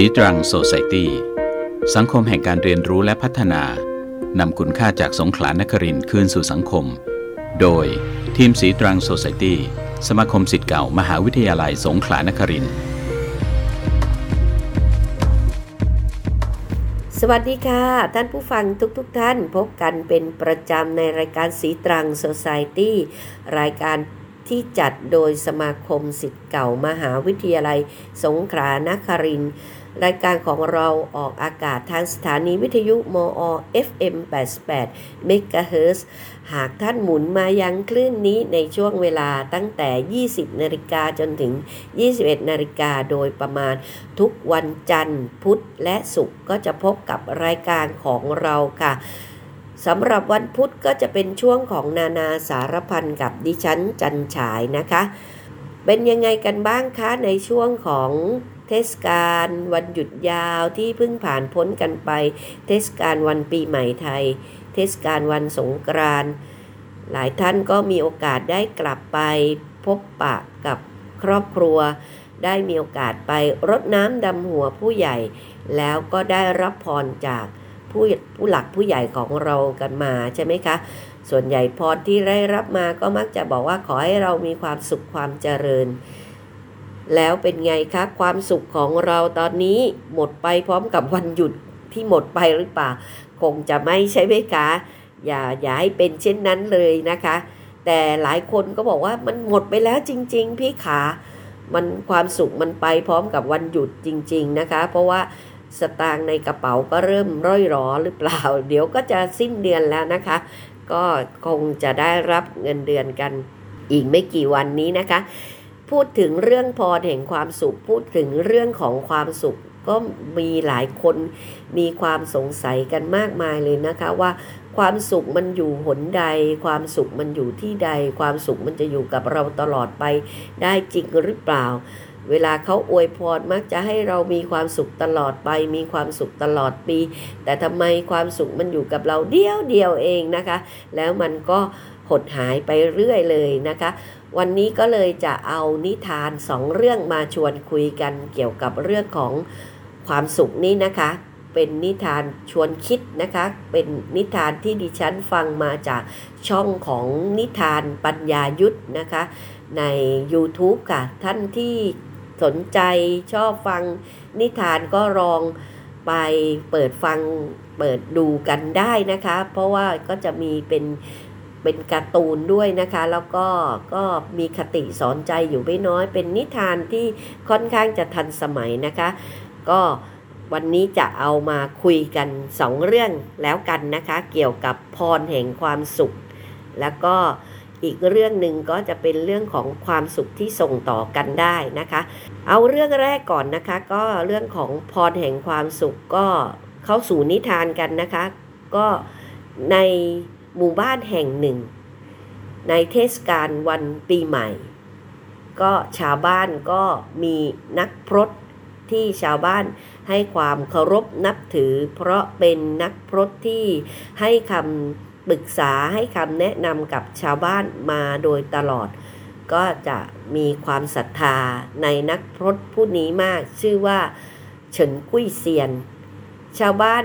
ศรีตรังโซไซตี้สังคมแห่งการเรียนรู้และพัฒนานำคุณค่าจากสงขลานครินทร์คืนสู่สังคมโดยทีมศรีตรังโซไซตี้สมาคมศิษย์เก่ามหาวิทยาลัยสงขลานครินทร์สวัสดีค่ะท่านผู้ฟังทุกท่านพบกันเป็นประจำในรายการศรีตรังโซไซตี้รายการที่จัดโดยสมาคมศิษย์เก่ามหาวิทยาลัยสงขลานครินทร์รายการของเราออกอากาศทางสถานีวิทยุมอ FM 88 MHz หากท่านหมุนมายังคลื่นนี้ในช่วงเวลาตั้งแต่ 20 นาฬิกาจนถึง 21 นาฬิกาโดยประมาณทุกวันจันทร์พุธและศุกร์ก็จะพบกับรายการของเราค่ะสำหรับวันพุธก็จะเป็นช่วงของนานาสารพันกับดิฉันจันฉายนะคะเป็นยังไงกันบ้างคะในช่วงของเทศกาลวันหยุดยาวที่เพิ่งผ่านพ้นกันไปเทศกาลวันปีใหม่ไทยเทศกาลวันสงกรานต์หลายท่านก็มีโอกาสได้กลับไปพบปะกับครอบครัวได้มีโอกาสไปรดน้ำดำหัวผู้ใหญ่แล้วก็ได้รับพรจากผู้หลักผู้ใหญ่ของเรากันมาใช่ไหมคะส่วนใหญ่พรที่ได้รับมาก็มักจะบอกว่าขอให้เรามีความสุขความเจริญแล้วเป็นไงคะความสุขของเราตอนนี้หมดไปพร้อมกับวันหยุดที่หมดไปหรือเปล่าคงจะไม่ใช่ไหมคะอย่าให้เป็นเช่นนั้นเลยนะคะแต่หลายคนก็บอกว่ามันหมดไปแล้วจริงๆพี่ขามันความสุขมันไปพร้อมกับวันหยุดจริงๆนะคะเพราะว่าสตางค์ในกระเป๋าก็เริ่มร่อยหรอหรือเปล่าเดี๋ยวก็จะสิ้นเดือนแล้วนะคะก็คงจะได้รับเงินเดือนกันอีกไม่กี่วันนี้นะคะพูดถึงเรื่องพรแห่งความสุขพูดถึงเรื่องของความสุขก็มีหลายคนมีความสงสัยกันมากมายเลยนะคะว่าความสุขมันอยู่หนใดความสุขมันอยู่ที่ใดความสุขมันจะอยู่กับเราตลอดไปได้จริงหรือเปล่าเวลาเขาอวยพรมักจะให้เรามีความสุขตลอดไปมีความสุขตลอดปีแต่ทำไมความสุขมันอยู่กับเราเดียวเองนะคะแล้วมันก็หดหายไปเรื่อยเลยนะคะวันนี้ก็เลยจะเอานิทาน2เรื่องมาชวนคุยกันเกี่ยวกับเรื่องของความสุขนี้นะคะเป็นนิทานชวนคิดนะคะเป็นนิทานที่ดิฉันฟังมาจากช่องของนิทานปัญญายุทธนะคะใน YouTube ค่ะท่านที่สนใจชอบฟังนิทานก็ลองไปเปิดดูกันได้นะคะเพราะว่าก็จะมีเป็นการ์ตูนด้วยนะคะแล้วก็มีคติสอนใจอยู่ไม่น้อยเป็นนิทานที่ค่อนข้างจะทันสมัยนะคะก็วันนี้จะเอามาคุยกัน2เรื่องแล้วกันนะคะเกี่ยวกับพรแห่งความสุขแล้วก็อีกเรื่องหนึ่งก็จะเป็นเรื่องของความสุขที่ส่งต่อกันได้นะคะเอาเรื่องแรกก่อนนะคะก็เรื่องของพรแห่งความสุขก็เข้าสู่นิทานกันนะคะก็ในหมู่บ้านแห่งหนึ่งในเทศกาลวันปีใหม่ก็ชาวบ้านก็มีนักพรตที่ชาวบ้านให้ความเคารพนับถือเพราะเป็นนักพรตที่ให้คำปรึกษาให้คำแนะนำกับชาวบ้านมาโดยตลอดก็จะมีความศรัทธาในนักพรตผู้นี้มากชื่อว่าเฉินกุ้ยเซียนชาวบ้าน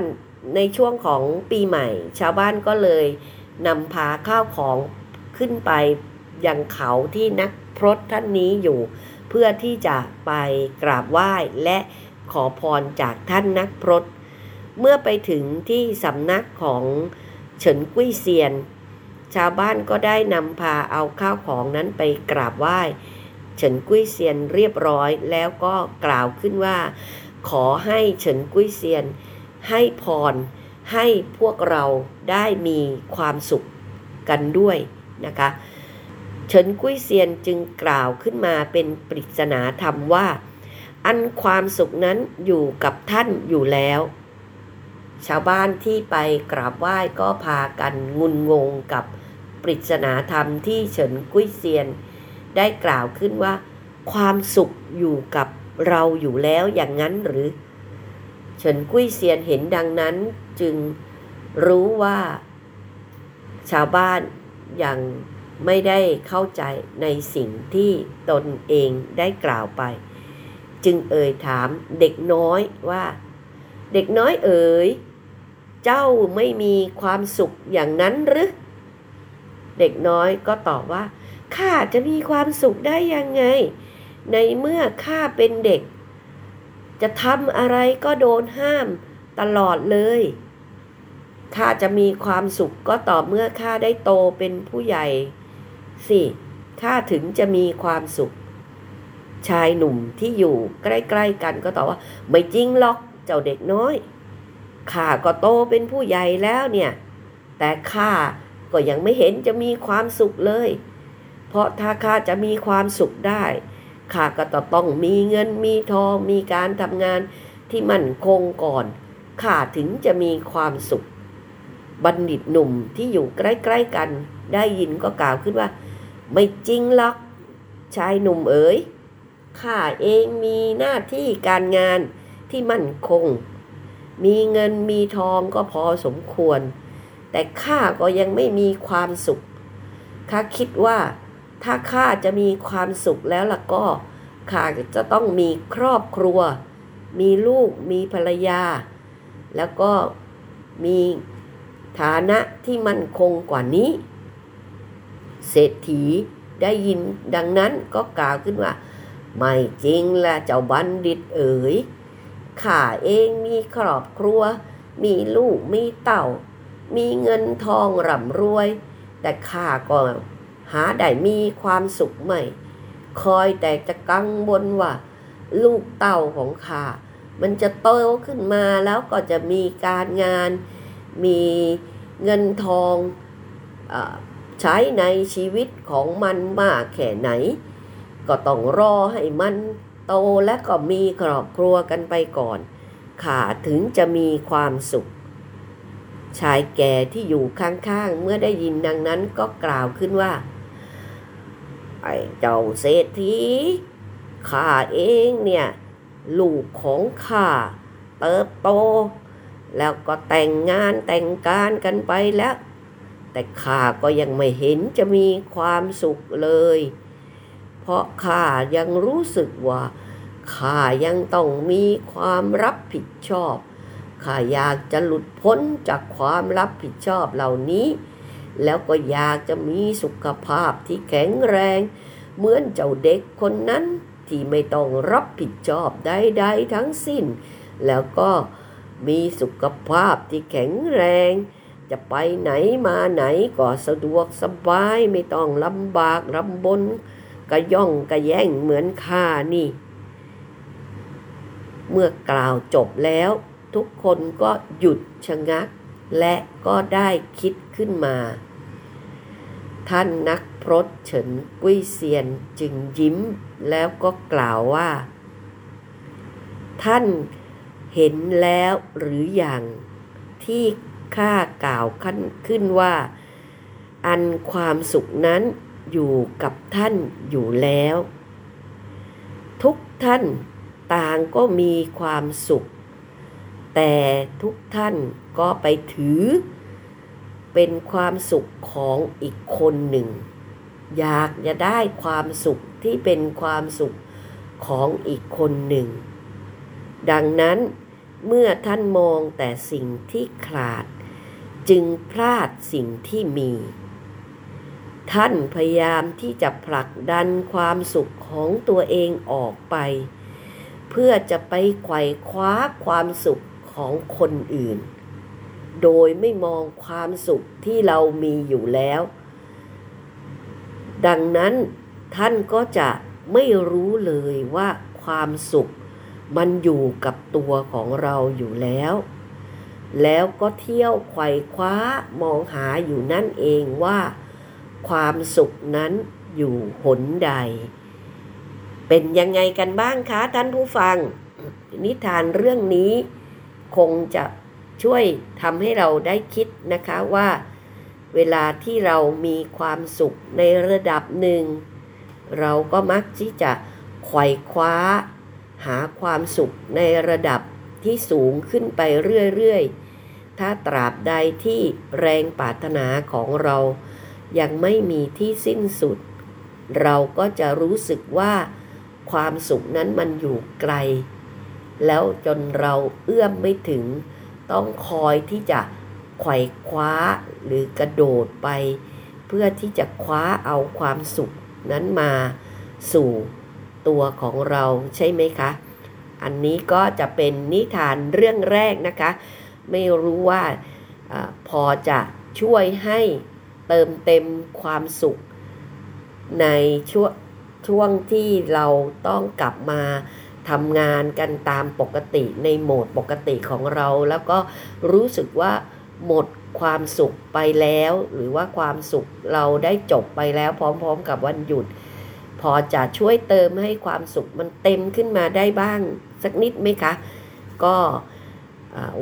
ในช่วงของปีใหม่ชาวบ้านก็เลยนำพาข้าวของขึ้นไปยังเขาที่นักพรตท่านนี้อยู่เพื่อที่จะไปกราบไหว้และขอพรจากท่านนักพรตเมื่อไปถึงที่สำนักของเฉินกุ้ยเซียนชาวบ้านก็ได้นำพาเอาข้าวของนั้นไปกราบไหว้เฉินกุ้ยเซียนเรียบร้อยแล้วก็กล่าวขึ้นว่าขอให้เฉินกุ้ยเซียนให้พรให้พวกเราได้มีความสุขกันด้วยนะคะเฉินกุ้ยเซียนจึงกล่าวขึ้นมาเป็นปริศนาธรรมว่าอันความสุขนั้นอยู่กับท่านอยู่แล้วชาวบ้านที่ไปกราบไหว้ก็พากันงุนงงกับปริศนาธรรมที่เฉินกุ้ยเซียนได้กล่าวขึ้นว่าความสุขอยู่กับเราอยู่แล้วอย่างนั้นหรือเฉินกุ้ยเซียนเห็นดังนั้นจึงรู้ว่าชาวบ้านยังไม่ได้เข้าใจในสิ่งที่ตนเองได้กล่าวไป จึงเอ่ยถามเด็กน้อยว่าเด็กน้อยเอ๋ยเจ้าไม่มีความสุขอย่างนั้นหรือเด็กน้อยก็ตอบว่าข้าจะมีความสุขได้ยังไงในเมื่อข้าเป็นเด็กจะทำอะไรก็โดนห้ามตลอดเลยข้าจะมีความสุขก็ต่อเมื่อข้าได้โตเป็นผู้ใหญ่สิข้าถึงจะมีความสุขชายหนุ่มที่อยู่ใกล้ๆกันก็ตอบว่าไม่จริงหรอกเจ้าเด็กน้อยข้าก็โตเป็นผู้ใหญ่แล้วเนี่ยแต่ข้าก็ยังไม่เห็นจะมีความสุขเลยเพราะถ้าข้าจะมีความสุขได้ข้าก็ต้องมีเงินมีทองมีการทำงานที่มั่นคงก่อนข้าถึงจะมีความสุขบัณฑิตหนุ่มที่อยู่ใกล้ๆกันได้ยินก็กล่าวขึ้นว่าไม่จริงหรอกชายหนุ่มเอ๋ยข้าเองมีหน้าที่การงานที่มั่นคงมีเงินมีทองก็พอสมควรแต่ข้าก็ยังไม่มีความสุขข้าคิดว่าถ้าข้าจะมีความสุขแล้วล่ะก็ข้าจะต้องมีครอบครัวมีลูกมีภรรยาแล้วก็มีฐานะที่มั่นคงกว่านี้เศรษฐีได้ยินดังนั้นก็กล่าวขึ้นว่าไม่จริงล่ะเจ้าบัณฑิตเอ๋ยข้าเองมีครอบครัวมีลูกมีเต่ามีเงินทองร่ำรวยแต่ข้าก็หาได้มีความสุขไม่คอยแต่จะกังวลว่าลูกเต่าของข้ามันจะโตขึ้นมาแล้วก็จะมีการงานมีเงินทองใช้ในชีวิตของมันมากแค่ไหนก็ต้องรอให้มันโตและก็มีครอบครัวกันไปก่อนข้าถึงจะมีความสุขชายแก่ที่อยู่ข้างๆเมื่อได้ยินดังนั้นก็กล่าวขึ้นว่าไอ้เจ้าเศรษฐีข้าเองเนี่ยลูกของข้าเติบโตแล้วก็แต่งงานแต่งการกันไปแล้วแต่ข้าก็ยังไม่เห็นจะมีความสุขเลยเพราะข้ายังรู้สึกว่าข้ายังต้องมีความรับผิดชอบข้าอยากจะหลุดพ้นจากความรับผิดชอบเหล่านี้แล้วก็อยากจะมีสุขภาพที่แข็งแรงเหมือนเจ้าเด็กคนนั้นที่ไม่ต้องรับผิดชอบใดๆทั้งสิ้นแล้วก็มีสุขภาพที่แข็งแรงจะไปไหนมาไหนก็สะดวกสบายไม่ต้องลำบากลำบนกระย่องกระแย่งเหมือนข้านี่เมื่อกล่าวจบแล้วทุกคนก็หยุดชะงักและก็ได้คิดขึ้นมาท่านนักพรตเฉินกุ้ยเซียนจึงยิ้มแล้วก็กล่าวว่าท่านเห็นแล้วหรือยังที่ข้ากล่าวขึ้นว่าอันความสุขนั้นอยู่กับท่านอยู่แล้วทุกท่านต่างก็มีความสุขแต่ทุกท่านก็ไปถือเป็นความสุขของอีกคนหนึ่งอยากจะได้ความสุขที่เป็นความสุขของอีกคนหนึ่งดังนั้นเมื่อท่านมองแต่สิ่งที่ขาดจึงพลาดสิ่งที่มีท่านพยายามที่จะผลักดันความสุขของตัวเองออกไปเพื่อจะไปไขว่คว้าความสุขของคนอื่นโดยไม่มองความสุขที่เรามีอยู่แล้วดังนั้นท่านก็จะไม่รู้เลยว่าความสุขมันอยู่กับตัวของเราอยู่แล้วแล้วก็เที่ยวไขว่คว้ามองหาอยู่นั่นเองว่าความสุขนั้นอยู่หนใดเป็นยังไงกันบ้างคะท่านผู้ฟังนิทานเรื่องนี้คงจะช่วยทำให้เราได้คิดนะคะว่าเวลาที่เรามีความสุขในระดับหนึ่งเราก็มักที่จะไขว่คว้าหาความสุขในระดับที่สูงขึ้นไปเรื่อยๆถ้าตราบใดที่แรงปรารถนาของเรายังไม่มีที่สิ้นสุดเราก็จะรู้สึกว่า ความสุขนั้นมันอยู่ไกลแล้วจนเราเอื้อมไม่ถึงต้องคอยที่จะไขว่คว้าหรือกระโดดไปเพื่อที่จะคว้าเอาความสุขนั้นมาสู่ตัวของเราใช่ไหมคะอันนี้ก็จะเป็นนิทานเรื่องแรกนะคะไม่รู้ว่าพอจะช่วยให้เติมเต็มความสุขในช่วงที่เราต้องกลับมาทำงานกันตามปกติในโหมดปกติของเราแล้วก็รู้สึกว่าหมดความสุขไปแล้วหรือว่าความสุขเราได้จบไปแล้วพร้อมๆกับวันหยุดพอจะช่วยเติมให้ความสุขมันเต็มขึ้นมาได้บ้างสักนิดไหมคะก็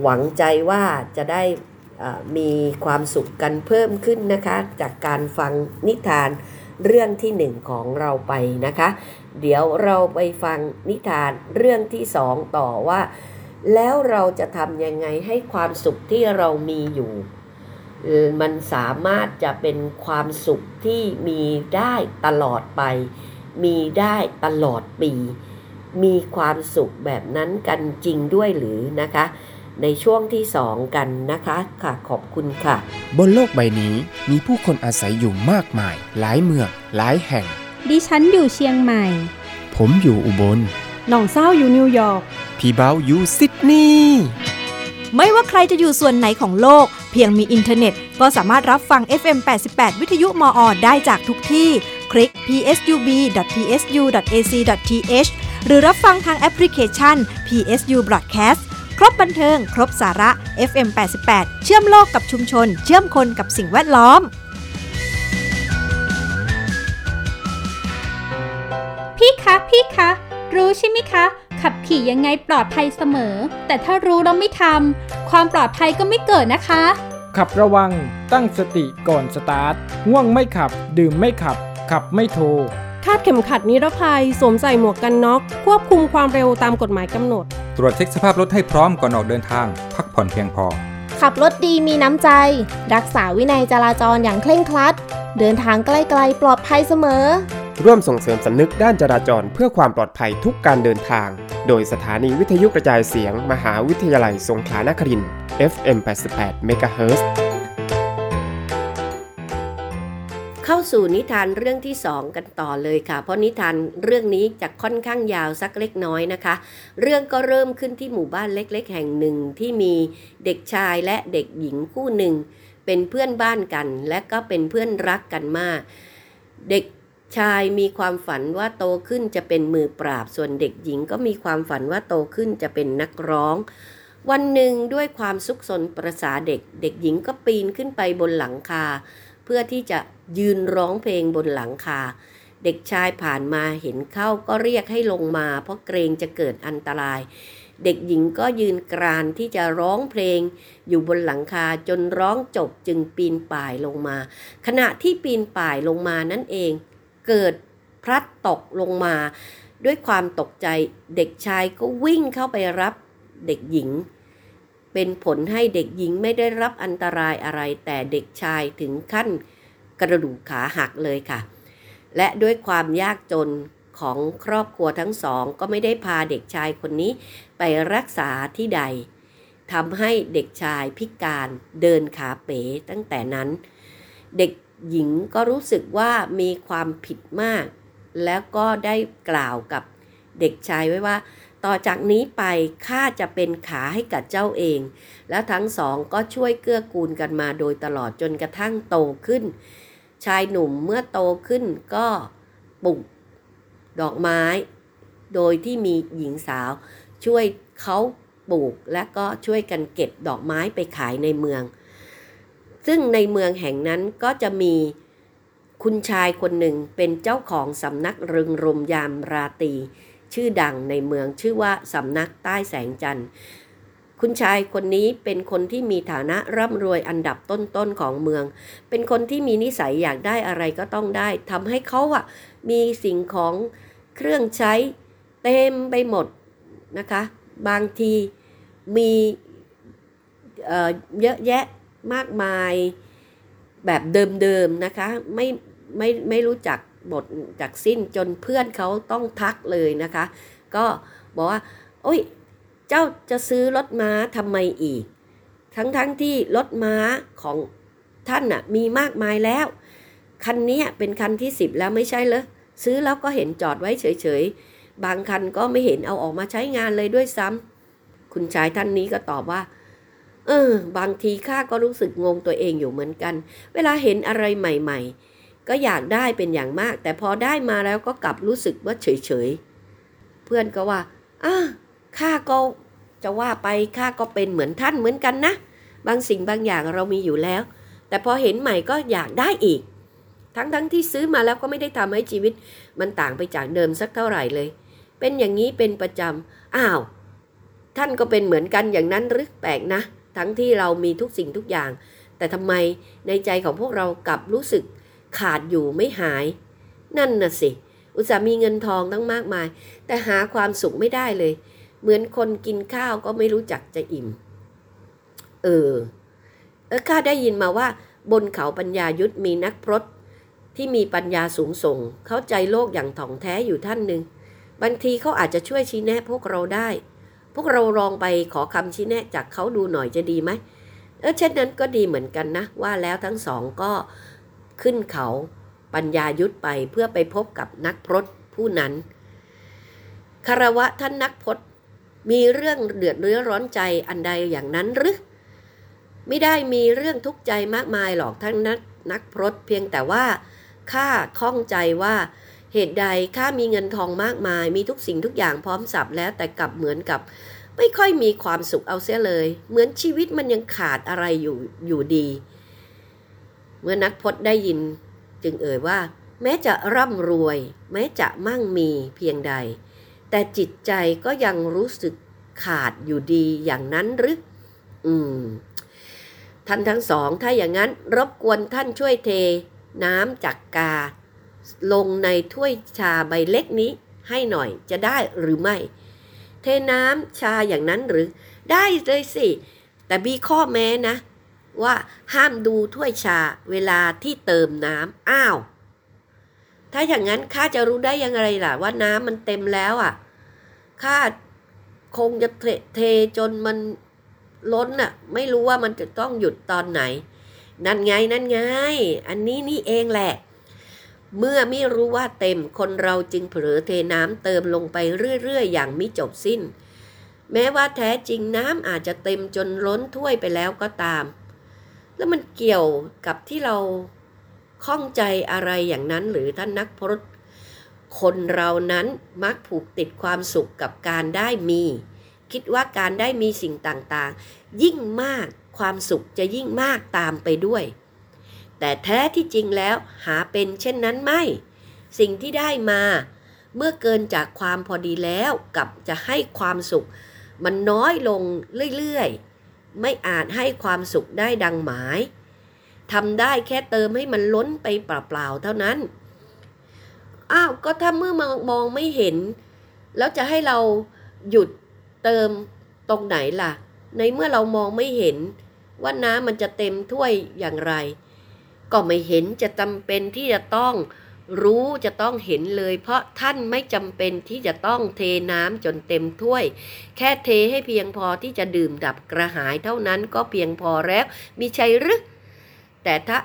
หวังใจว่าจะได้มีความสุขกันเพิ่มขึ้นนะคะจากการฟังนิทานเรื่องที่หนึ่งของเราไปนะคะเดี๋ยวเราไปฟังนิทานเรื่องที่สองต่อว่าแล้วเราจะทำยังไงให้ความสุขที่เรามีอยู่มันสามารถจะเป็นความสุขที่มีได้ตลอดไปมีได้ตลอดปีมีความสุขแบบนั้นกันจริงด้วยหรือนะคะในช่วงที่สองกันนะคะค่ะขอบคุณค่ะบนโลกใบนี้มีผู้คนอาศัยอยู่มากมายหลายเมืองหลายแห่งดิฉันอยู่เชียงใหม่ผมอยู่อุบลน้องเศร้าอยู่นิวยอร์กพี่เบาอยู่ซิดนีย์ไม่ว่าใครจะอยู่ส่วนไหนของโลกเพียงมีอินเทอร์เน็ตก็สามารถรับฟัง FM 88 วิทยุมอ.ได้จากทุกที่คลิก psub.psu.ac.th หรือรับฟังทางแอปพลิเคชัน PSU Broadcast ครบบันเทิงครบสาระ FM 88 เชื่อมโลกกับชุมชนเชื่อมคนกับสิ่งแวดล้อมพี่คะพี่คะรู้ใช่ไหมคะขับขี่ยังไงปลอดภัยเสมอแต่ถ้ารู้แล้วไม่ทำความปลอดภัยก็ไม่เกิดนะคะขับระวังตั้งสติก่อนสตาร์ทง่วงไม่ขับดื่มไม่ขับขับไม่โทรคาดเข็มขัดนิรภัยสวมใส่หมวกกันน็อกควบคุมความเร็วตามกฎหมายกำหนดตรวจเช็คสภาพรถให้พร้อมก่อนออกเดินทางพักผ่อนเพียงพอขับรถดีมีน้ำใจรักษาวินัยจราจรอย่างเคร่งครัดเดินทางใกล้ๆปลอดภัยเสมอร่วมส่งเสริมสำนึกด้านจราจรเพื่อความปลอดภัยทุกการเดินทางโดยสถานีวิทยุกระจายเสียงมหาวิทยาลัยสงขลานครินทร์ FM 88 MHz เข้าสู่นิทานเรื่องที่สองกันต่อเลยค่ะเพราะนิทานเรื่องนี้จะค่อนข้างยาวสักเล็กน้อยนะคะเรื่องก็เริ่มขึ้นที่หมู่บ้านเล็กๆแห่งหนึ่งที่มีเด็กชายและเด็กหญิงคู่หนึ่งเป็นเพื่อนบ้านกันและก็เป็นเพื่อนรักกันมากเด็กชายมีความฝันว่าโตขึ้นจะเป็นมือปราบส่วนเด็กหญิงก็มีความฝันว่าโตขึ้นจะเป็นนักร้องวันหนึ่งด้วยความซุกซนประสาเด็กเด็กหญิงก็ปีนขึ้นไปบนหลังคาเพื่อที่จะยืนร้องเพลงบนหลังคาเด็กชายผ่านมาเห็นเข้าก็เรียกให้ลงมาเพราะเกรงจะเกิดอันตรายเด็กหญิงก็ยืนกรานที่จะร้องเพลงอยู่บนหลังคาจนร้องจบจึงปีนป่ายลงมาขณะที่ปีนป่ายลงมานั่นเองเกิดพลัดตกลงมาด้วยความตกใจเด็กชายก็วิ่งเข้าไปรับเด็กหญิงเป็นผลให้เด็กหญิงไม่ได้รับอันตรายอะไรแต่เด็กชายถึงขั้นกระดูกขาหักเลยค่ะและด้วยความยากจนของครอบครัวทั้งสองก็ไม่ได้พาเด็กชายคนนี้ไปรักษาที่ใดทำให้เด็กชายพิการเดินขาเป๋ตั้งแต่นั้นเด็กหญิงก็รู้สึกว่ามีความผิดมากแล้วก็ได้กล่าวกับเด็กชายไว้ว่าต่อจากนี้ไปข้าจะเป็นขาให้กับเจ้าเองแล้วทั้งสองก็ช่วยเกื้อกูลกันมาโดยตลอดจนกระทั่งโตขึ้นชายหนุ่มเมื่อโตขึ้นก็ปลูกดอกไม้โดยที่มีหญิงสาวช่วยเขาปลูกและก็ช่วยกันเก็บดอกไม้ไปขายในเมืองซึ่งในเมืองแห่งนั้นก็จะมีคุณชายคนหนึ่งเป็นเจ้าของสำนักเริงรมยามราตรีชื่อดังในเมืองชื่อว่าสำนักใต้แสงจันทร์คุณชายคนนี้เป็นคนที่มีฐานะร่ำรวยอันดับต้นๆของเมืองเป็นคนที่มีนิสัยอยากได้อะไรก็ต้องได้ทำให้เขามีสิ่งของเครื่องใช้เต็มไปหมดนะคะบางทีมีเยอะแยะมากมายแบบเดิมๆนะคะไม่รู้จัก หมดจากสิ้นจนเพื่อนเขาต้องทักเลยนะคะก็บอกว่าโอ๊ยเจ้าจะซื้อรถม้าทำไมอีกทั้งที่รถม้าของท่านน่ะมีมากมายแล้วคันนี้เป็นคันที่10แล้วไม่ใช่เหรอซื้อแล้วก็เห็นจอดไว้เฉยๆบางคันก็ไม่เห็นเอาออกมาใช้งานเลยด้วยซ้ำคุณชายท่านนี้ก็ตอบว่าบางทีข้าก็รู้สึกงงตัวเองอยู่เหมือนกันเวลาเห็นอะไรใหม่ๆก็อยากได้เป็นอย่างมากแต่พอได้มาแล้วก็กลับรู้สึกว่าเฉยๆเพื่อนก็ว่าข้าก็จะว่าไปข้าก็เป็นเหมือนท่านเหมือนกันนะบางสิ่งบางอย่างเรามีอยู่แล้วแต่พอเห็นใหม่ก็อยากได้อีกทั้งที่ซื้อมาแล้วก็ไม่ได้ทำให้ชีวิตมันต่างไปจากเดิมสักเท่าไหร่เลยเป็นอย่างนี้เป็นประจำอ้าวท่านก็เป็นเหมือนกันอย่างนั้นหรือแปลกนะทั้งที่เรามีทุกสิ่งทุกอย่างแต่ทำไมในใจของพวกเรากลับรู้สึกขาดอยู่ไม่หายนั่นน่ะสิอุตส่าห์มีเงินทองตั้งมากมายแต่หาความสุขไม่ได้เลยเหมือนคนกินข้าวก็ไม่รู้จักจะอิ่มข้าได้ยินมาว่าบนเขาปัญญายุทธมีนักพรตที่มีปัญญาสูงส่งเข้าใจโลกอย่างถ่องแท้อยู่ท่านหนึ่งบางทีเขาอาจจะช่วยชี้แนะพวกเราได้พวกเราลองไปขอคำชี้แนะจากเขาดูหน่อยจะดีไหมเช่นนั้นก็ดีเหมือนกันนะว่าแล้วทั้งสองก็ขึ้นเขาปัญญายุทธไปเพื่อไปพบกับนักพรตผู้นั้นคารวะท่านนักพรตมีเรื่องเดือดร้อนใจอันใดอย่างนั้นหรือไม่ได้มีเรื่องทุกข์ใจมากมายหรอกท่านนักพรตเพียงแต่ว่าข้าข้องใจว่าเหตุใดข้ามีเงินทองมากมายมีทุกสิ่งทุกอย่างพร้อมสับแล้วแต่กลับเหมือนกับไม่ค่อยมีความสุขเอาเสียเลยเหมือนชีวิตมันยังขาดอะไรอยู่ดีเมื่อนักพจน์ได้ยินจึงเอ่ยว่าแม้จะร่ำรวยแม้จะมั่งมีเพียงใดแต่จิตใจก็ยังรู้สึกขาดอยู่ดีอย่างนั้นหรือท่านทั้งสองถ้าอย่างนั้นรบกวนท่านช่วยเทน้ำจากกาลงในถ้วยชาใบเล็กนี้ให้หน่อยจะได้หรือไม่เทน้ำชาอย่างนั้นหรือได้เลยสิแต่มีข้อแม้นะว่าห้ามดูถ้วยชาเวลาที่เติมน้ำอ้าวถ้าอย่างนั้นข้าจะรู้ได้ยังไงล่ะว่าน้ำมันเต็มแล้วอ่ะข้าคงจะเทจนมันล้นน่ะไม่รู้ว่ามันจะต้องหยุดตอนไหนนั่นไงอันนี้นี่เองแหละเมื่อไม่รู้ว่าเต็มคนเราจึงเผลอเทน้ำเติมลงไปเรื่อยๆอย่างไม่จบสิ้นแม้ว่าแท้จริงน้ำอาจจะเต็มจนล้นถ้วยไปแล้วก็ตามแล้วมันเกี่ยวกับที่เราข้องใจอะไรอย่างนั้นหรือท่านนักพรตคนเรานั้นมักผูกติดความสุขกับการได้มีคิดว่าการได้มีสิ่งต่างๆยิ่งมากความสุขจะยิ่งมากตามไปด้วยแต่แท้ที่จริงแล้วหาเป็นเช่นนั้นไม่สิ่งที่ได้มาเมื่อเกินจากความพอดีแล้วกับจะให้ความสุขมันน้อยลงเรื่อยๆไม่อาจให้ความสุขได้ดังหมายทำได้แค่เติมให้มันล้นไปเปล่าๆเท่านั้นอ้าวก็ถ้าเมื่อมองไม่เห็นแล้วจะให้เราหยุดเติมตรงไหนล่ะในเมื่อเรามองไม่เห็นว่าน้ำมันจะเต็มถ้วยอย่างไรก็ไม่เห็นจะจำเป็นที่จะต้องรู้จะต้องเห็นเลยเพราะท่านไม่จำเป็นที่จะต้องเทน้ำจนเต็มถ้วยแค่เทให้เพียงพอที่จะดื่มดับกระหายเท่านั้นก็เพียงพอแล้วมิใช่หรือแต่ถ้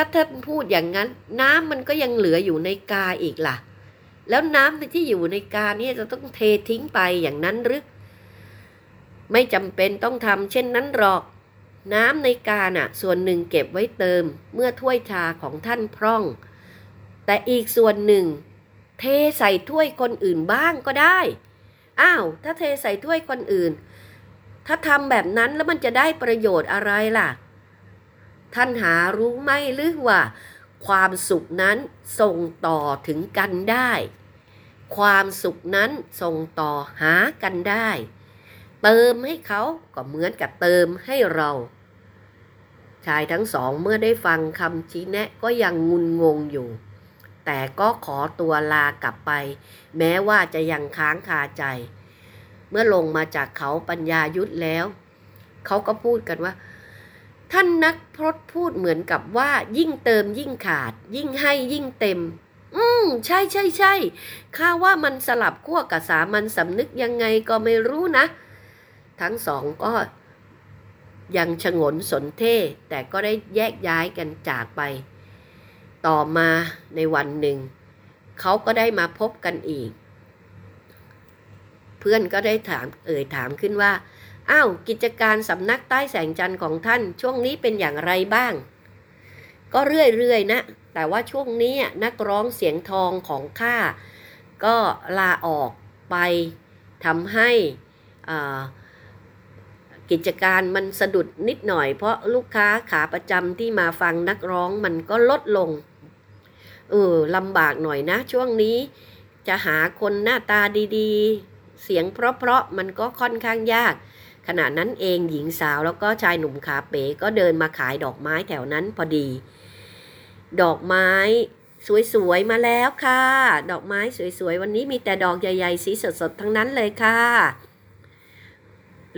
าท่านพูดอย่างนั้นน้ำมันก็ยังเหลืออยู่ในกาอีกล่ะแล้วน้ำที่อยู่ในกาเนี่ยจะต้องเททิ้งไปอย่างนั้นหรือไม่จำเป็นต้องทำเช่นนั้นหรอกน้ำในกาน่ะส่วนหนึ่งเก็บไว้เติมเมื่อถ้วยชาของท่านพร่องแต่อีกส่วนหนึ่งเทใส่ถ้วยคนอื่นบ้างก็ได้อ้าวถ้าเทใส่ถ้วยคนอื่นถ้าทำแบบนั้นแล้วมันจะได้ประโยชน์อะไรล่ะท่านหารู้ไหมหรือว่าความสุขนั้นส่งต่อถึงกันได้ความสุขนั้นส่งต่อหากันได้เติมให้เขาก็เหมือนกับเติมให้เราชายทั้งสองเมื่อได้ฟังคำชี้แนะก็ยังงุนงงอยู่แต่ก็ขอตัวลากลับไปแม้ว่าจะยังค้างคาใจเมื่อลงมาจากเขาปัญญายุทธแล้วเขาก็พูดกันว่าท่านนักพรตพูดเหมือนกับว่ายิ่งเติมยิ่งขาดยิ่งให้ยิ่งเต็ม ใช่ใช่ใช่ข้าว่ามันสลับขั้วกับสามัญสำนึกยังไงก็ไม่รู้นะทั้งสองก็ยังฉงนสนเท่แต่ก็ได้แยกย้ายกันจากไปต่อมาในวันหนึ่งเขาก็ได้มาพบกันอีกเพื่อนก็ได้ถามขึ้นว่าอ้าวกิจการสำนักใต้แสงจันทร์ของท่านช่วงนี้เป็นอย่างไรบ้างก็เรื่อยๆนะแต่ว่าช่วงนี้นักร้องเสียงทองของข้าก็ลาออกไปทำให้กิจการมันสะดุดนิดหน่อยเพราะลูกค้าขาประจำที่มาฟังนักร้องมันก็ลดลงลำบากหน่อยนะช่วงนี้จะหาคนหน้าตาดีๆเสียงเพราะมันก็ค่อนข้างยากขณะนั้นเองหญิงสาวแล้วก็ชายหนุ่มขาเป๋ก็เดินมาขายดอกไม้แถวนั้นพอดีดอกไม้สวยๆมาแล้วค่ะดอกไม้สวยๆวันนี้มีแต่ดอกใหญ่ๆสีสดๆทั้งนั้นเลยค่ะ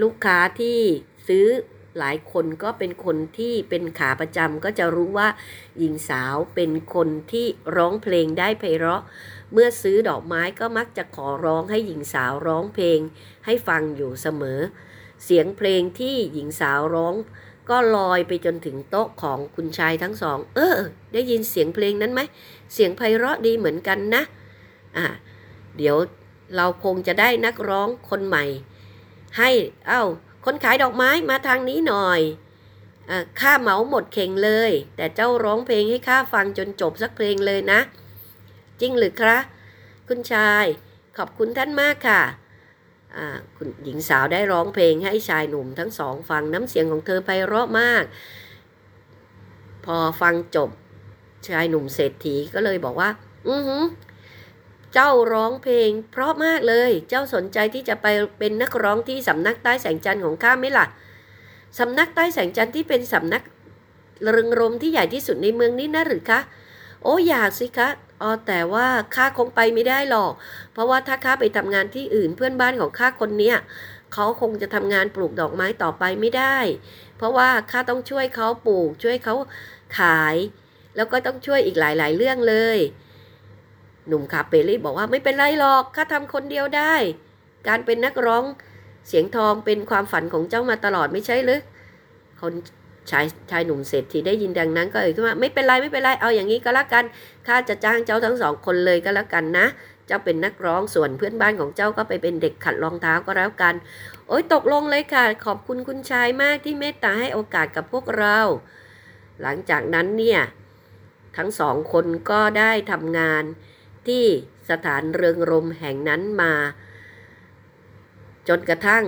ลูกค้าที่ซื้อหลายคนก็เป็นคนที่เป็นขาประจำก็จะรู้ว่าหญิงสาวเป็นคนที่ร้องเพลงได้ไพเราะเมื่อซื้อดอกไม้ก็มักจะขอร้องให้หญิงสาวร้องเพลงให้ฟังอยู่เสมอเสียงเพลงที่หญิงสาวร้องก็ลอยไปจนถึงโต๊ะของคุณชายทั้งสองได้ยินเสียงเพลงนั้นไหมเสียงไพเราะดีเหมือนกันนะเดี๋ยวเราคงจะได้นักร้องคนใหม่ให้คนขายดอกไม้มาทางนี้หน่อยข้าเหมาหมดเข่งเลยแต่เจ้าร้องเพลงให้ข้าฟังจนจบสักเพลงเลยนะจริงหรือคะคุณชายขอบคุณท่านมากค่ะคุณหญิงสาวได้ร้องเพลงให้ชายหนุ่มทั้งสองฟังน้ำเสียงของเธอไพเราะมากพอฟังจบชายหนุ่มเศรษฐีก็เลยบอกว่าเจ้าร้องเพลงเพราะมากเลยเจ้าสนใจที่จะไปเป็นนักร้องที่สำนักใต้แสงจันทร์ของข้าไหมล่ะสำนักใต้แสงจันทร์ที่เป็นสำนักเริงรมที่ใหญ่ที่สุดในเมืองนี้นะหรือคะโอ้อยากสิคะแต่ว่าข้าคงไปไม่ได้หรอกเพราะว่าถ้าข้าไปทำงานที่อื่นเพื่อนบ้านของข้าคนเนี้ยเขาคงจะทำงานปลูกดอกไม้ต่อไปไม่ได้เพราะว่าข้าต้องช่วยเขาปลูกช่วยเขาขายแล้วก็ต้องช่วยอีกหลายๆเรื่องเลยหนุ่มคาเปลี่บอกว่าไม่เป็นไรหรอกข้าทำคนเดียวได้การเป็นนักร้องเสียงทองเป็นความฝันของเจ้ามาตลอดไม่ใช่หรือคนชายหนุ่มเศรษฐีได้ยินดังนั้นก็เอ่ยขึ้นว่าไม่เป็นไรเอาอย่างนี้ก็แล้วกันข้าจะจ้างเจ้าทั้งสองคนเลยก็แล้วกันนะเจ้าเป็นนักร้องส่วนเพื่อนบ้านของเจ้าก็ไปเป็นเด็กขัดรองเท้าก็แล้วกันโอ๊ยตกลงเลยค่ะขอบคุณคุณชายมากที่เมตตาให้โอกาสกับพวกเราหลังจากนั้นเนี่ยทั้งสองคนก็ได้ทำงานที่สถานเริงรมแห่งนั้นมาจนกระทั่ง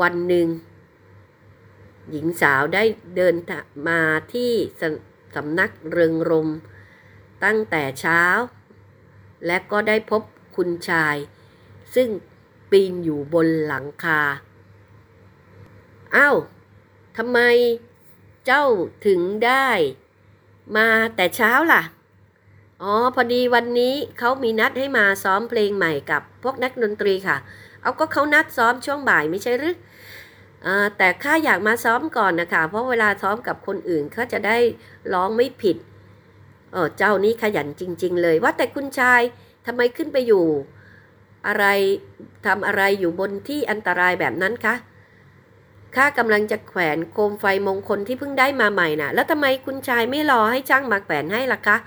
วันหนึ่งหญิงสาวได้เดินมาที่สำนักเริงรมตั้งแต่เช้าและก็ได้พบคุณชายซึ่งปีนอยู่บนหลังคาทำไมเจ้าถึงได้มาแต่เช้าล่ะพอดีวันนี้เขามีนัดให้มาซ้อมเพลงใหม่กับพวกนักดนตรีค่ะก็เขานัดซ้อมช่วงบ่ายไม่ใช่หรือแต่ข้าอยากมาซ้อมก่อนนะคะเพราะเวลาซ้อมกับคนอื่นเขาจะได้ร้องไม่ผิดเจ้านี่ขยันจริงๆเลยว่าแต่คุณชายทำไมขึ้นไปอยู่อะไรทำอะไรอยู่บนที่อันตรายแบบนั้นคะข้ากำลังจะแขวนโคมไฟมงคลที่เพิ่งได้มาใหม่น่ะแล้วทำไมคุณชายไม่รอให้ช่างมาแขวนให้ล่ะคะ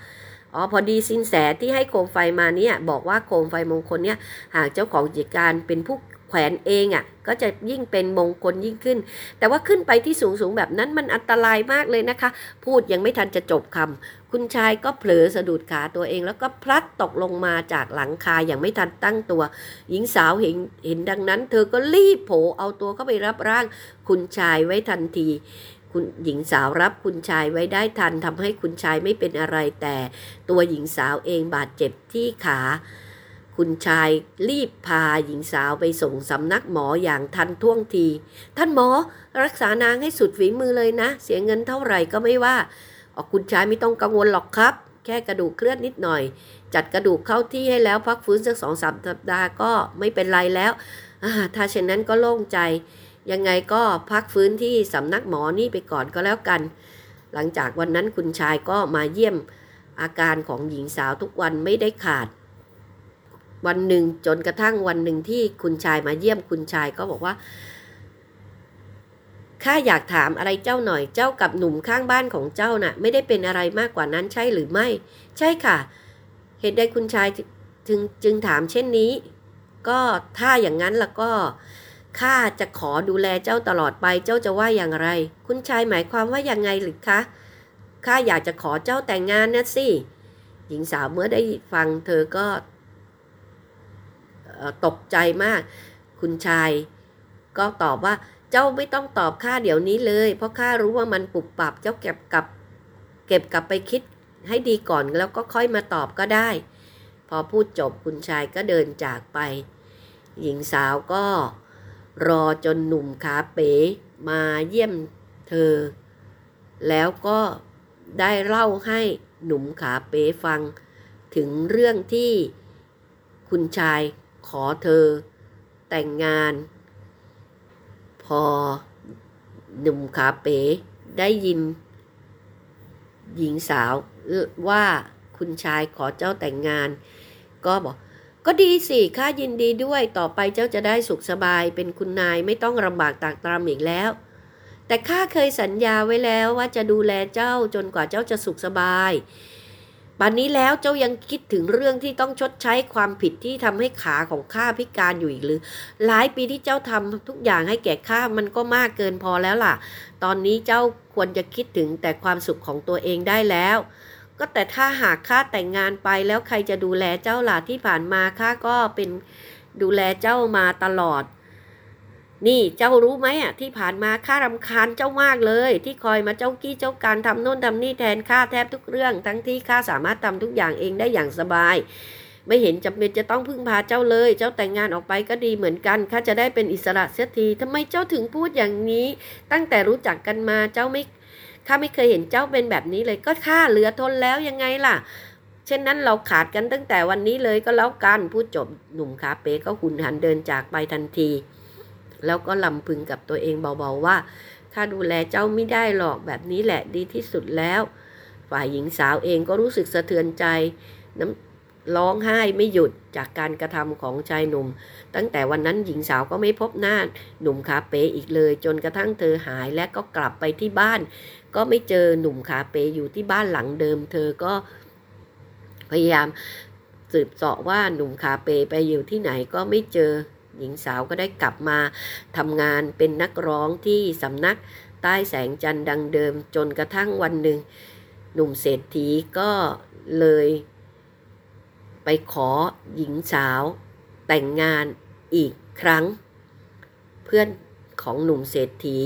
พอดีสินแสที่ให้โคมไฟมาเนี่ยบอกว่าโคมไฟมงคลเนี่ยหากเจ้าของกิจการเป็นผู้แขวนเองก็จะยิ่งเป็นมงคลยิ่งขึ้นแต่ว่าขึ้นไปที่สูงแบบนั้นมันอันตรายมากเลยนะคะพูดยังไม่ทันจะจบคำคุณชายก็เผลอสะดุดขาตัวเองแล้วก็พลัดตกลงมาจากหลังคาอย่างไม่ทันตั้งตัวหญิงสาวเห็นดังนั้นเธอก็รีบโผล่เอาตัวเข้าไปรับร่างคุณชายไว้ทันทีคุณหญิงสาวรับคุณชายไว้ได้ทันทำให้คุณชายไม่เป็นอะไรแต่ตัวหญิงสาวเองบาดเจ็บที่ขาคุณชายรีบพาหญิงสาวไปส่งสำนักหมออย่างทันท่วงทีท่านหมอรักษานางให้สุดฝีมือเลยนะเสียเงินเท่าไหร่ก็ไม่ว่าคุณชายไม่ต้องกังวลหรอกครับแค่กระดูกเคลื่อนนิดหน่อยจัดกระดูกเข้าที่ให้แล้วพักฟื้นสัก 2-3 สัปดาห์ก็ไม่เป็นไรแล้วถ้าเช่นนั้นก็โล่งใจยังไงก็พักฟื้นที่สำนักหมอนี่ไปก่อนก็แล้วกันหลังจากวันนั้นคุณชายก็มาเยี่ยม อาการของหญิงสาวทุกวันไม่ได้ขาดวันหนึ่งจนกระทั่งวันหนึ่งที่คุณชายมาเยี่ยมคุณชายก็บอกว่าข้าอยากถามอะไรเจ้าหน่อยเจ้ากับหนุ่มข้างบ้านของเจ้าน่ะไม่ได้เป็นอะไรมากกว่านั้นใช่หรือไม่ใช่ค่ะเหตุใดคุณชายจึงถามเช่นนี้ก็ถ้าอย่างนั้นแล้วก็ข้าจะขอดูแลเจ้าตลอดไปเจ้าจะว่าอย่างไรคุณชายหมายความว่ายังไงหรือคะข้าอยากจะขอเจ้าแต่งงานนะสิหญิงสาวเมื่อได้ฟังเธอก็ตกใจมากคุณชายก็ตอบว่าเจ้าไม่ต้องตอบข้าเดี๋ยวนี้เลยเพราะข้ารู้ว่ามันปุบปับเจ้าเก็บกลับไปคิดให้ดีก่อนแล้วก็ค่อยมาตอบก็ได้พอพูดจบคุณชายก็เดินจากไปหญิงสาวก็รอจนหนุ่มขาเป๋มาเยี่ยมเธอแล้วก็ได้เล่าให้หนุ่มขาเป๋ฟังถึงเรื่องที่คุณชายขอเธอแต่งงานพอหนุ่มขาเป๋ได้ยินหญิงสาวว่าคุณชายขอเจ้าแต่งงานก็บอกก็ดีสิข้ายินดีด้วยต่อไปเจ้าจะได้สุขสบายเป็นคุณนายไม่ต้องลำบากตากตรำอีกแล้วแต่ข้าเคยสัญญาไว้แล้วว่าจะดูแลเจ้าจนกว่าเจ้าจะสุขสบายบัดนี้แล้วเจ้ายังคิดถึงเรื่องที่ต้องชดใช้ความผิดที่ทำให้ขาของข้าพิการอยู่อีกหรือหลายปีที่เจ้าทำทุกอย่างให้แก่ข้ามันก็มากเกินพอแล้วล่ะตอนนี้เจ้าควรจะคิดถึงแต่ความสุขของตัวเองได้แล้วก็แต่ถ้าหากข้าแต่งงานไปแล้วใครจะดูแลเจ้าล่ะที่ผ่านมาข้าก็เป็นดูแลเจ้ามาตลอดนี่เจ้ารู้ไหมอ่ะที่ผ่านมาข้ารำคาญเจ้ามากเลยที่คอยมาเจ้ากี้เจ้าการทำโน่นทำนี่แทนข้าแทบทุกเรื่องทั้งที่ข้าสามารถทำทุกอย่างเองได้อย่างสบายไม่เห็นจำเป็นจะต้องพึ่งพาเจ้าเลยเจ้าแต่งงานออกไปก็ดีเหมือนกันข้าจะได้เป็นอิสระเสียทีทำไมเจ้าถึงพูดอย่างนี้ตั้งแต่รู้จักกันมาเจ้าไม่ข้าไม่เคยเห็นเจ้าเป็นแบบนี้เลยก็ข้าเหลือทนแล้วยังไงล่ะเช่นนั้นเราขาดกันตั้งแต่วันนี้เลยก็แล้วกันพูดจบหนุ่มขาเป๋ก็หุนหันเดินจากไปทันทีแล้วก็ลำพึงกับตัวเองเบาๆว่าข้าดูแลเจ้าไม่ได้หรอกแบบนี้แหละดีที่สุดแล้วฝ่ายหญิงสาวเองก็รู้สึกสะเทือนใจร้องไห้ไม่หยุดจากการกระทำของชายหนุ่มตั้งแต่วันนั้นหญิงสาวก็ไม่พบหน้าหนุ่มขาเป๋อีกเลยจนกระทั่งเธอหายและก็กลับไปที่บ้านก็ไม่เจอหนุ่มขาเป๋อยู่ที่บ้านหลังเดิมเธอก็พยายามสืบเสาะว่าหนุ่มขาเป๋ไปอยู่ที่ไหนก็ไม่เจอหญิงสาวก็ได้กลับมาทำงานเป็นนักร้องที่สำนักใต้แสงจันทร์ดังเดิมจนกระทั่งวันหนึ่งหนุ่มเศรษฐีก็เลยไปขอหญิงสาวแต่งงานอีกครั้งเพื่อนของหนุ่มเศรษฐี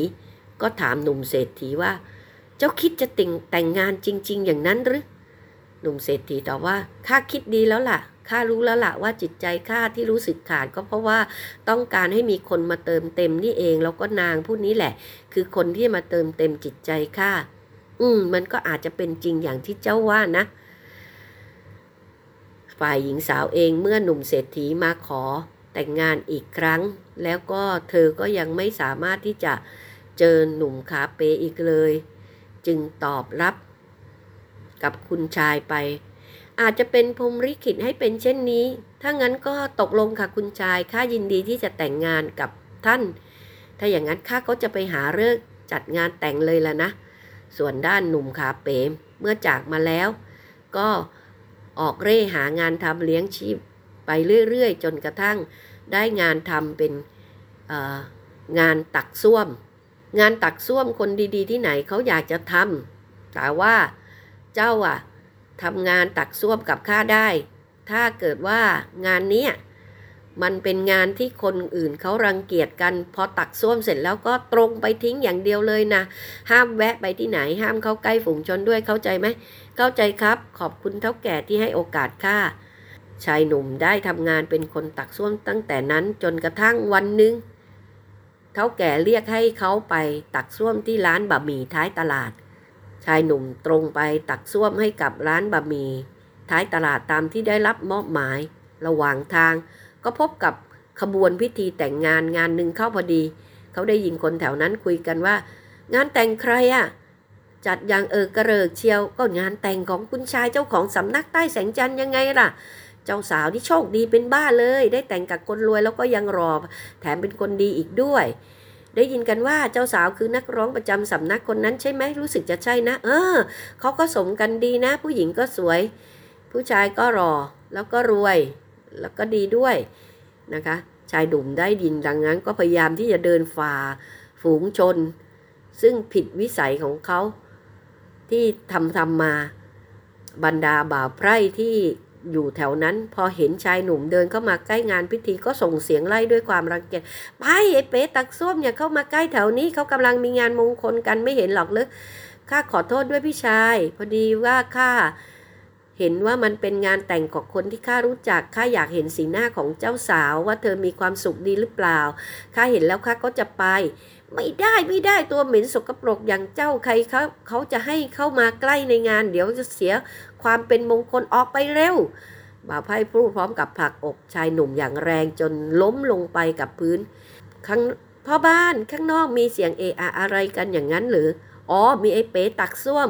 ก็ถามหนุ่มเศรษฐีว่าเจ้าคิดจะแต่งงานจริงๆอย่างนั้นหรือหนุ่มเศรษฐีตอบว่าข้าคิดดีแล้วล่ะข้ารู้แล้วล่ะว่าจิตใจข้าที่รู้สึกขาดก็เพราะว่าต้องการให้มีคนมาเติมเต็มนี่เองแล้วก็นางผู้นี้แหละคือคนที่มาเติมเต็มจิตใจข้ามันก็อาจจะเป็นจริงอย่างที่เจ้าว่านะฝ่ายหญิงสาวเองเมื่อหนุ่มเศรษฐีมาขอแต่งงานอีกครั้งแล้วก็เธอก็ยังไม่สามารถที่จะเจอหนุ่มขาเป๋อีกเลยจึงตอบรับกับคุณชายไปอาจจะเป็นพรหมลิขิตให้เป็นเช่นนี้ถ้างั้นก็ตกลงค่ะคุณชายข้ายินดีที่จะแต่งงานกับท่านถ้าอย่างนั้นข้าก็จะไปหาเลิกจัดงานแต่งเลยละนะส่วนด้านหนุ่มขาเป๋เมื่อจากมาแล้วก็ออกเร่หางานทำเลี้ยงชีพไปเรื่อยๆจนกระทั่งได้งานทำเป็นงานตักส้วมงานตักส้วมคนดีๆที่ไหนเขาอยากจะทำแต่ว่าเจ้าอ่ะทำงานตักส้วมกับข้าได้ถ้าเกิดว่างานนี้มันเป็นงานที่คนอื่นเขารังเกียจกันพอตักส้วมเสร็จแล้วก็ตรงไปทิ้งอย่างเดียวเลยนะห้ามแวะไปที่ไหนห้ามเข้าใกล้ฝูงชนด้วยเข้าใจไหมเข้าใจครับขอบคุณเฒ่าแก่ที่ให้โอกาสข้าชายหนุ่มได้ทำงานเป็นคนตักส้วมตั้งแต่นั้นจนกระทั่งวันหนึ่งเฒ่าแก่เรียกให้เขาไปตักส้วมที่ร้านบะหมี่ท้ายตลาดชายหนุ่มตรงไปตักส้วมให้กับร้านบะหมี่ท้ายตลาดตามที่ได้รับมอบหมายระหว่างทางก็พบกับขบวนพิธีแต่งงานงานหนึ่งเข้าพอดีเขาได้ยินคนแถวนั้นคุยกันว่างานแต่งใครอ่ะ จัดอย่างกระเริกเชียวก็งานแต่งของคุณชายเจ้าของสำนักใต้แสงจันทร์ยังไงล่ะเจ้าสาวที่โชคดีเป็นบ้าเลยได้แต่งกับคนรวยแล้วก็ยังรอแถมเป็นคนดีอีกด้วยได้ยินกันว่าเจ้าสาวคือนักร้องประจำสำนักคนนั้นใช่ไหมรู้สึกจะใช่นะเขาก็สมกันดีนะผู้หญิงก็สวยผู้ชายก็รอแล้วก็รวยแล้วก็ดีด้วยนะคะชายหนุ่มได้ยินดังนั้นก็พยายามที่จะเดินฝ่าฝูงชนซึ่งผิดวิสัยของเขาที่ทำมาบรรดาบ่าวไพร่ที่อยู่แถวนั้นพอเห็นชายหนุ่มเดินเข้ามาใกล้งานพิธีก็ส่งเสียงไล่ด้วยความรังเกียจไปไอ้เป๊ะตักส้วมอย่าเข้ามาใกล้แถวนี้เขากำลังมีงานมงคลกันไม่เห็นหรอกหรือข้าขอโทษด้วยพี่ชายพอดีว่าข้าเห็นว่ามันเป็นงานแต่งของคนที่ข้ารู้จักข้าอยากเห็นสีหน้าของเจ้าสาวว่าเธอมีความสุขดีหรือเปล่าข้าเห็นแล้วข้าก็จะไปไม่ได้ตัวเหม็นสกปรกอย่างเจ้าใครเขาจะให้เข้ามาใกล้ในงานเดี๋ยวจะเสียความเป็นมงคลออกไปเร็วบ่าวไพร่พูดพร้อมกับผลักอกชายหนุ่มอย่างแรงจนล้มลงไปกับพื้นพ่อบ้านข้างนอกมีเสียงเออะอะไรกันอย่างนั้นหรืออ๋อมีไอ้เป๋ตักส้วม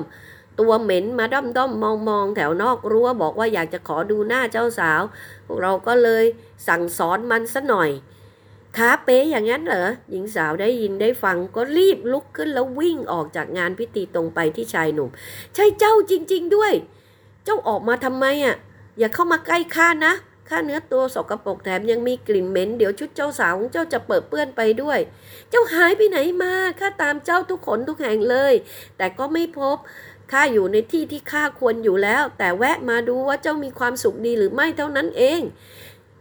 ตัวเหม็นมาด้อมๆมองๆแถวนอกรั้วบอกว่าอยากจะขอดูหน้าเจ้าสาวพวกเราก็เลยสั่งสอนมันซะหน่อยขาเป๊ะอย่างนั้นเหรอหญิงสาวได้ยินได้ฟังก็รีบลุกขึ้นแล้ววิ่งออกจากงานพิธีตรงไปที่ชายหนุ่มใช่เจ้าจริงๆด้วยเจ้าออกมาทำไมอ่ะอย่าเข้ามาใกล้ข้านะข้าเนื้อตัวสกปรกแถมยังมีกลิ่นเหม็นเดี๋ยวชุดเจ้าสาวของเจ้าจะเปิดเปื้อนไปด้วยเจ้าหายไปไหนมาข้าตามเจ้าทุกขนทุกแห่งเลยแต่ก็ไม่พบข้าอยู่ในที่ที่ข้าควรอยู่แล้วแต่แวะมาดูว่าเจ้ามีความสุขดีหรือไม่เท่านั้นเอง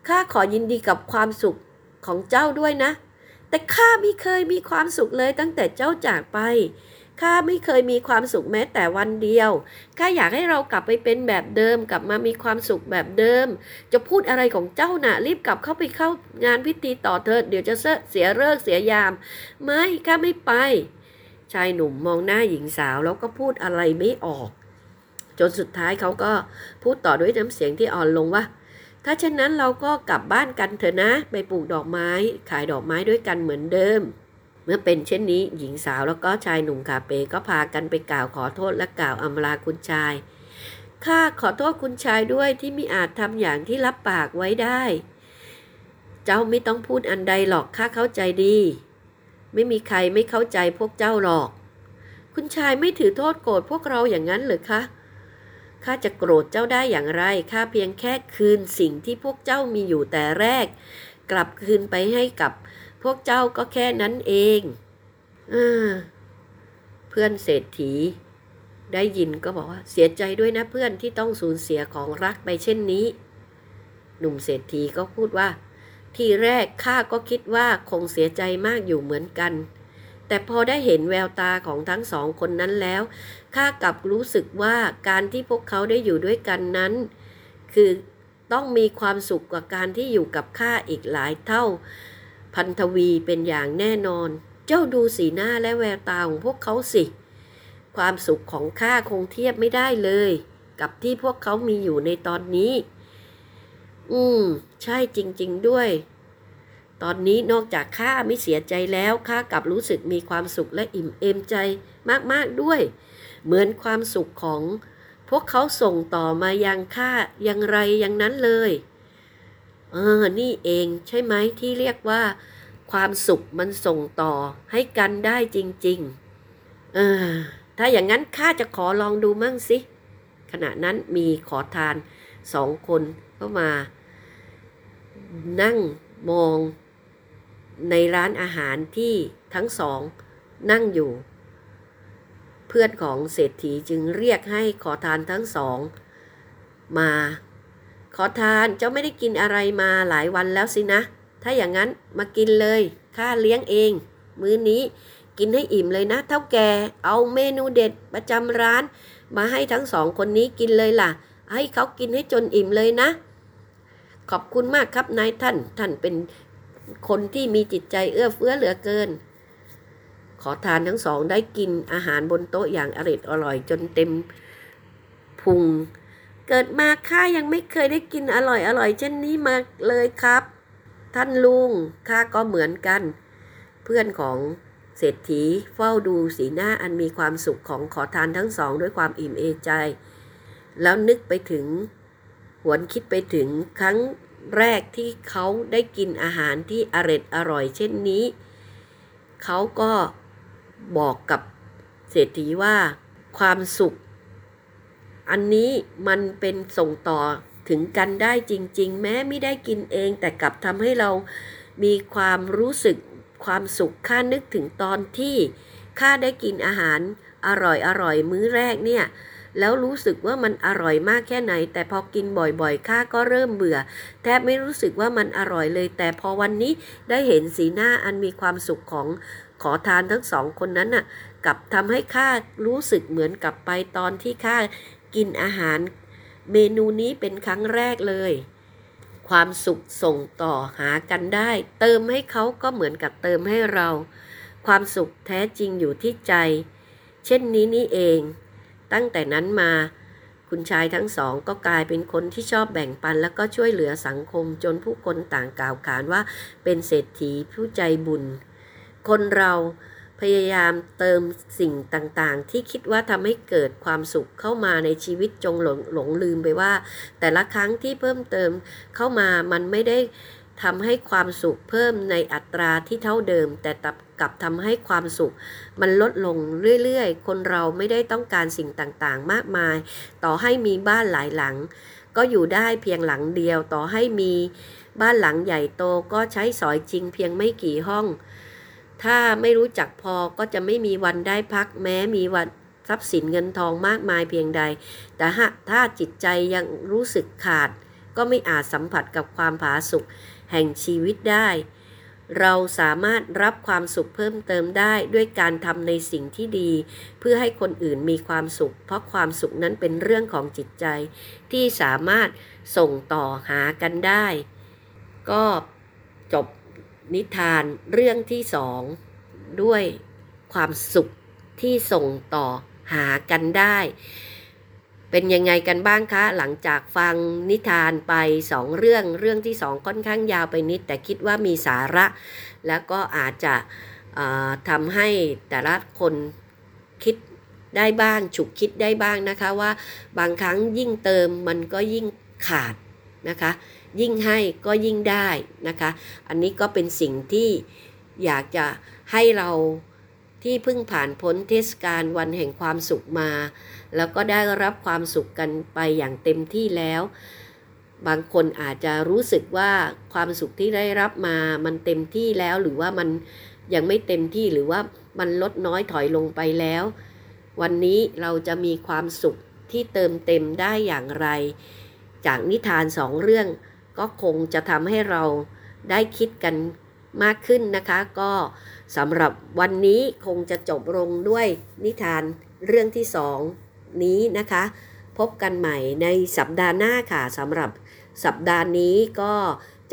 ข้าขอยินดีกับความสุขของเจ้าด้วยนะแต่ข้าไม่เคยมีความสุขเลยตั้งแต่เจ้าจากไปข้าไม่เคยมีความสุขแม้แต่วันเดียวข้าอยากให้เรากลับไปเป็นแบบเดิมกลับมามีความสุขแบบเดิมจะพูดอะไรของเจ้าน่ะรีบกลับเข้างานพิธีต่อเถิดเดี๋ยวจะเสียฤกษ์เสียยามไม่ข้าไม่ไปชายหนุ่มมองหน้าหญิงสาวแล้วก็พูดอะไรไม่ออกจนสุดท้ายเขาก็พูดต่อด้วยน้ำเสียงที่อ่อนลงว่าถ้าเช่นนั้นเราก็กลับบ้านกันเถอะนะไปปลูกดอกไม้ขายดอกไม้ด้วยกันเหมือนเดิมเมื่อเป็นเช่นนี้หญิงสาวแล้วก็ชายหนุ่มคาเป้ก็พากันไปกล่าวขอโทษและกล่าวอำลาคุณชายข้าขอโทษคุณชายด้วยที่มิอาจทำอย่างที่รับปากไว้ได้เจ้าไม่ต้องพูดอันใดหรอกข้าเข้าใจดีไม่มีใครไม่เข้าใจพวกเจ้าหรอกคุณชายไม่ถือโทษโกรธพวกเราอย่างนั้นหรือคะข้าจะโกรธเจ้าได้อย่างไรข้าเพียงแค่คืนสิ่งที่พวกเจ้ามีอยู่แต่แรกกลับคืนไปให้กับพวกเจ้าก็แค่นั้นเองเพื่อนเศรษฐีได้ยินก็บอกว่าเสียใจด้วยนะเพื่อนที่ต้องสูญเสียของรักไปเช่นนี้หนุ่มเศรษฐีก็พูดว่าทีแรกข้าก็คิดว่าคงเสียใจมากอยู่เหมือนกันแต่พอได้เห็นแววตาของทั้งสองคนนั้นแล้วข้ากลับรู้สึกว่าการที่พวกเขาได้อยู่ด้วยกันนั้นคือต้องมีความสุขกว่าการที่อยู่กับข้าอีกหลายเท่าพันทวีเป็นอย่างแน่นอนเจ้าดูสีหน้าและแววตาของพวกเขาสิความสุขของข้าคงเทียบไม่ได้เลยกับที่พวกเขามีอยู่ในตอนนี้ใช่จริงๆด้วยตอนนี้นอกจากข้าไม่เสียใจแล้วข้ากลับรู้สึกมีความสุขและอิ่มเอมใจมากๆด้วยเหมือนความสุขของพวกเขาส่งต่อมายังข้าอย่างไรอย่างนั้นเลยนี่เองใช่ไหมที่เรียกว่าความสุขมันส่งต่อให้กันได้จริงๆถ้าอย่างนั้นข้าจะขอลองดูมั่งสิขณะนั้นมีขอทานสองคนเข้ามานั่งมองในร้านอาหารที่ทั้งสองนั่งอยู่เพื่อนของเศรษฐีจึงเรียกให้ขอทานทั้งสองมาขอทานเจ้าไม่ได้กินอะไรมาหลายวันแล้วสินะถ้าอย่างนั้นมากินเลยข้าเลี้ยงเองมื้อนี้กินให้อิ่มเลยนะเท่าแกเอาเมนูเด็ดประจำร้านมาให้ทั้งสองคนนี้กินเลยล่ะให้เขากินให้จนอิ่มเลยนะขอบคุณมากครับนายท่านเป็นคนที่มีจิตใจเอื้อเฟื้อเหลือเกินขอทานทั้งสองได้กินอาหารบนโต๊ะอย่างอร่อยจนเต็มพุงเกิดมาข้ายังไม่เคยได้กินอร่อยเช่นนี้มาเลยครับท่านลุงข้าก็เหมือนกันเพื่อนของ เศรษฐีเฝ้าดูสีหน้าอันมีความสุขของขอทานทั้งสองด้วยความอิ่มเอใจแล้วนึกไปถึงหวนคิดไปถึงครั้งแรกที่เขาได้กินอาหารที่อร่อยเช่นนี้เขาก็บอกกับเศรษฐีว่าความสุขอันนี้มันเป็นส่งต่อถึงกันได้จริงๆแม้ไม่ได้กินเองแต่กลับทำให้เรามีความรู้สึกความสุขข้านึกถึงตอนที่ข้าได้กินอาหารอร่อยมื้อแรกเนี่ยแล้วรู้สึกว่ามันอร่อยมากแค่ไหนแต่พอกินบ่อยๆข้าก็เริ่มเบื่อแทบไม่รู้สึกว่ามันอร่อยเลยแต่พอวันนี้ได้เห็นสีหน้าอันมีความสุขของขอทานทั้งสองคนนั้นน่ะกลับทำให้ข้ารู้สึกเหมือนกลับไปตอนที่ข้ากินอาหารเมนูนี้เป็นครั้งแรกเลยความสุขส่งต่อหากันได้เติมให้เขาก็เหมือนกับเติมให้เราความสุขแท้จริงอยู่ที่ใจเช่นนี้นี่เองตั้งแต่นั้นมาคุณชายทั้งสองก็กลายเป็นคนที่ชอบแบ่งปันแล้วก็ช่วยเหลือสังคมจนผู้คนต่างกล่าวขานว่าเป็นเศรษฐีผู้ใจบุญคนเราพยายามเติมสิ่งต่างๆที่คิดว่าทำให้เกิดความสุขเข้ามาในชีวิตจงหลงลืมไปว่าแต่ละครั้งที่เพิ่มเติมเข้ามามันไม่ได้ทำให้ความสุขเพิ่มในอัตราที่เท่าเดิมแต่กลับทำให้ความสุขมันลดลงเรื่อยๆคนเราไม่ได้ต้องการสิ่งต่างๆมากมายต่อให้มีบ้านหลายหลังก็อยู่ได้เพียงหลังเดียวต่อให้มีบ้านหลังใหญ่โตก็ใช้สอยจริงเพียงไม่กี่ห้องถ้าไม่รู้จักพอก็จะไม่มีวันได้พักแม้มีวันทรัพย์สินเงินทองมากมายเพียงใดแต่ถ้าจิตใจยังรู้สึกขาดก็ไม่อาจสัมผัสกับความผาสุกแห่งชีวิตได้เราสามารถรับความสุขเพิ่มเติมได้ด้วยการทำในสิ่งที่ดีเพื่อให้คนอื่นมีความสุขเพราะความสุขนั้นเป็นเรื่องของจิตใจที่สามารถส่งต่อหากันได้ก็จบนิทานเรื่องที่สองด้วยความสุขที่ส่งต่อหากันได้เป็นยังไงกันบ้างคะหลังจากฟังนิทานไปสองเรื่องที่สองค่อนข้างยาวไปนิดแต่คิดว่ามีสาระแล้วก็อาจจะทำให้แต่ละคนคิดได้บ้างฉุกคิดได้บ้างนะคะว่าบางครั้งยิ่งเติมมันก็ยิ่งขาดนะคะยิ่งให้ก็ยิ่งได้นะคะอันนี้ก็เป็นสิ่งที่อยากจะให้เราที่เพิ่งผ่านพ้นเทศกาลวันแห่งความสุขมาแล้วก็ได้รับความสุขกันไปอย่างเต็มที่แล้วบางคนอาจจะรู้สึกว่าความสุขที่ได้รับมามันเต็มที่แล้วหรือว่ามันยังไม่เต็มที่หรือว่ามันลดน้อยถอยลงไปแล้ววันนี้เราจะมีความสุขที่เติมเต็มได้อย่างไรจากนิทานสองเรื่องก็คงจะทำให้เราได้คิดกันมากขึ้นนะคะก็สำหรับวันนี้คงจะจบลงด้วยนิทานเรื่องที่สองนี้นะคะพบกันใหม่ในสัปดาห์หน้าค่ะสำหรับสัปดาห์นี้ก็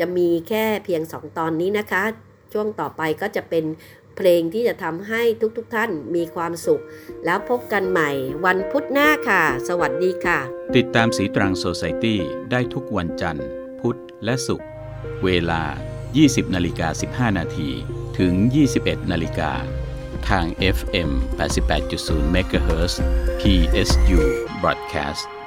จะมีแค่เพียงสองตอนนี้นะคะช่วงต่อไปก็จะเป็นเพลงที่จะทำให้ทุกท่านมีความสุขแล้วพบกันใหม่วันพุธหน้าค่ะสวัสดีค่ะติดตามสีตรังโซไซตี้ได้ทุกวันจันทร์พุธและศุกร์เวลา 20:15 น.ถึง 21:00 น.ทาง FM 88.0 MHz PSU Broadcast